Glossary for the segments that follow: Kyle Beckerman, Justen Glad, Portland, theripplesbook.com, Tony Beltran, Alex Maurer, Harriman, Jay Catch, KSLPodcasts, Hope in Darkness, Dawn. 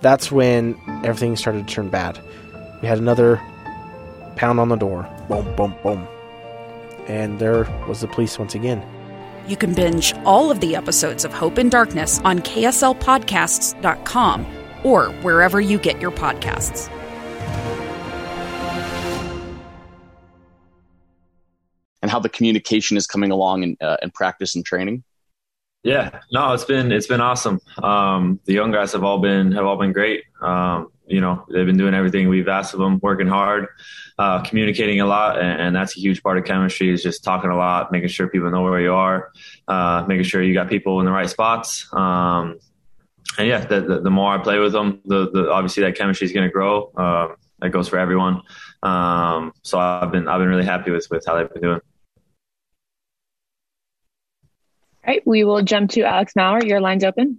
That's when everything started to turn bad. We had another pound on the door. Boom, boom, boom. And there was the police once again. You can binge all of the episodes of Hope in Darkness on KSLPodcasts.com or wherever you get your podcasts. And how the communication is coming along in practice and training. Yeah, no, it's been awesome. The young guys have all been great. They've been doing everything we've asked of them, working hard, communicating a lot. And that's a huge part of chemistry, is just talking a lot, making sure people know where you are, making sure you got people in the right spots. The more I play with them, the obviously that chemistry is going to grow. That goes for everyone. So I've been really happy with how they've been doing. All right, we will jump to Alex Maurer. Your line's open.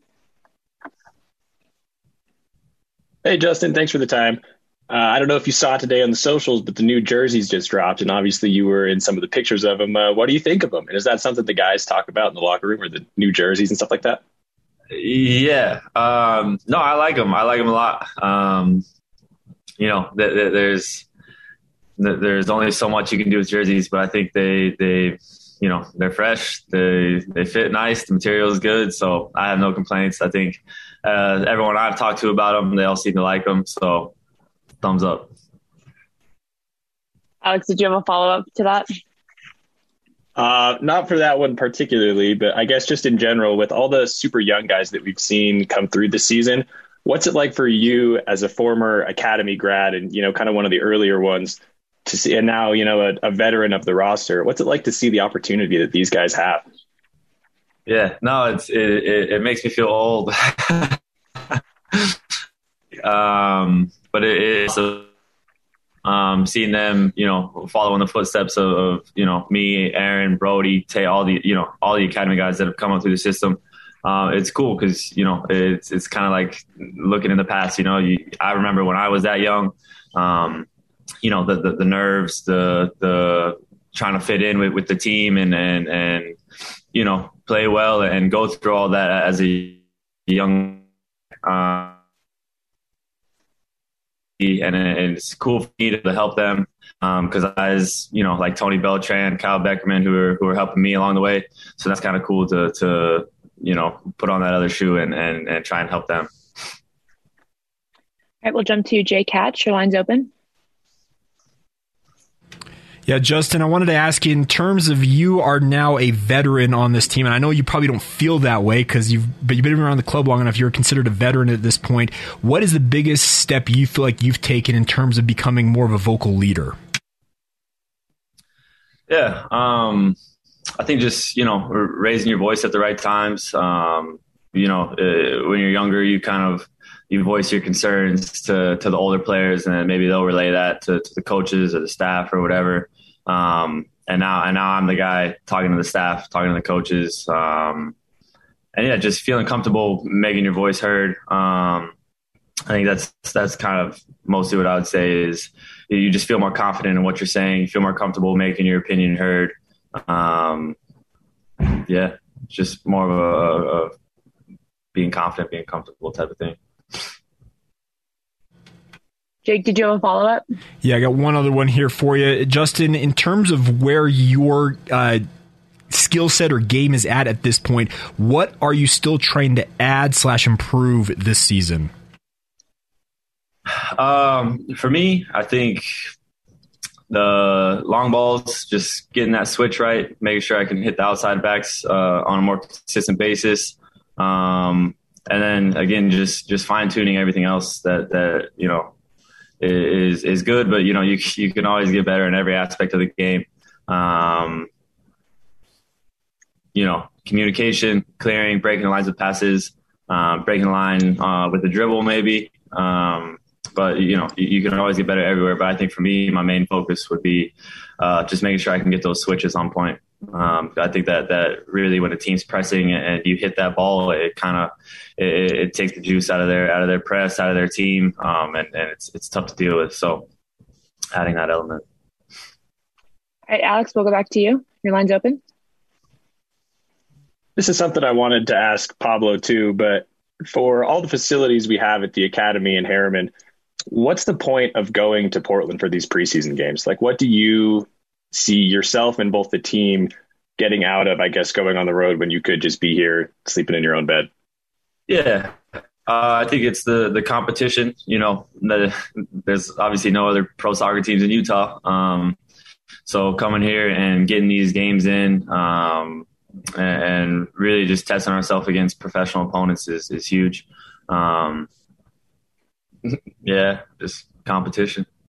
Hey, Justin, thanks for the time. I don't know if you saw today on the socials, but the new jerseys just dropped, and obviously you were in some of the pictures of them. What do you think of them? And is that something the guys talk about in the locker room, or the new jerseys and stuff like that? Yeah. No, I like them. I like them a lot. There's only so much you can do with jerseys, but I think they they're fresh. They fit nice. The material is good. So I have no complaints. I think everyone I've talked to about them, they all seem to like them. So thumbs up. Alex, did you have a follow-up to that? Not for that one particularly, but I guess just in general, with all the super young guys that we've seen come through this season, what's it like for you as a former academy grad and, kind of one of the earlier ones to see, and now, a veteran of the roster, what's it like to see the opportunity that these guys have? Yeah, no, it makes me feel old. But it is seeing them, following the footsteps of me, Aaron, Brody, Tay, all the academy guys that have come up through the system. It's cool because, it's kind of like looking in the past. I remember when I was that young, the nerves, the trying to fit in with the team and play well and go through all that as a young and it's cool for me to help them because guys, like Tony Beltran, Kyle Beckerman, who are helping me along the way. So that's kind of cool to put on that other shoe and try and help them. All right, we'll jump to Jay Catch. Your line's open. Yeah, Justin, I wanted to ask you, in terms of, you are now a veteran on this team, and I know you probably don't feel that way because you've been around the club long enough, you're considered a veteran at this point. What is the biggest step you feel like you've taken in terms of becoming more of a vocal leader? Yeah, I think just, raising your voice at the right times. When you're younger, you kind of, you voice your concerns to the older players, and then maybe they'll relay that to the coaches or the staff or whatever. And now I'm the guy talking to the staff, talking to the coaches. Just feeling comfortable making your voice heard. I think that's kind of mostly what I would say is you just feel more confident in what you're saying. You feel more comfortable making your opinion heard. Just more of a being confident, being comfortable type of thing. Jake, did you have a follow-up? Yeah, I got one other one here for you. Justin, in terms of where your skill set or game is at this point, what are you still trying to add / improve this season? For me, I think the long balls, just getting that switch right, making sure I can hit the outside backs on a more consistent basis. And then, again, just fine-tuning everything else that is good, but you can always get better in every aspect of the game. Communication, clearing, breaking the lines with passes, breaking the line with a dribble maybe, But, you know, you can always get better everywhere. But I think for me, my main focus would be just making sure I can get those switches on point. I think that really when a team's pressing and you hit that ball, it kind of it takes the juice out of their press, out of their team, and it's tough to deal with. So adding that element. All right, Alex, we'll go back to you. Your line's open. This is something I wanted to ask Pablo too, but for all the facilities we have at the academy in Harriman, what's the point of going to Portland for these preseason games? Like, what do you see yourself and both the team getting out of, I guess, going on the road when you could just be here sleeping in your own bed? Yeah. I think it's the competition, you know, there's obviously no other pro soccer teams in Utah. So coming here and getting these games in, and really just testing ourselves against professional opponents is huge. Yeah, just competition.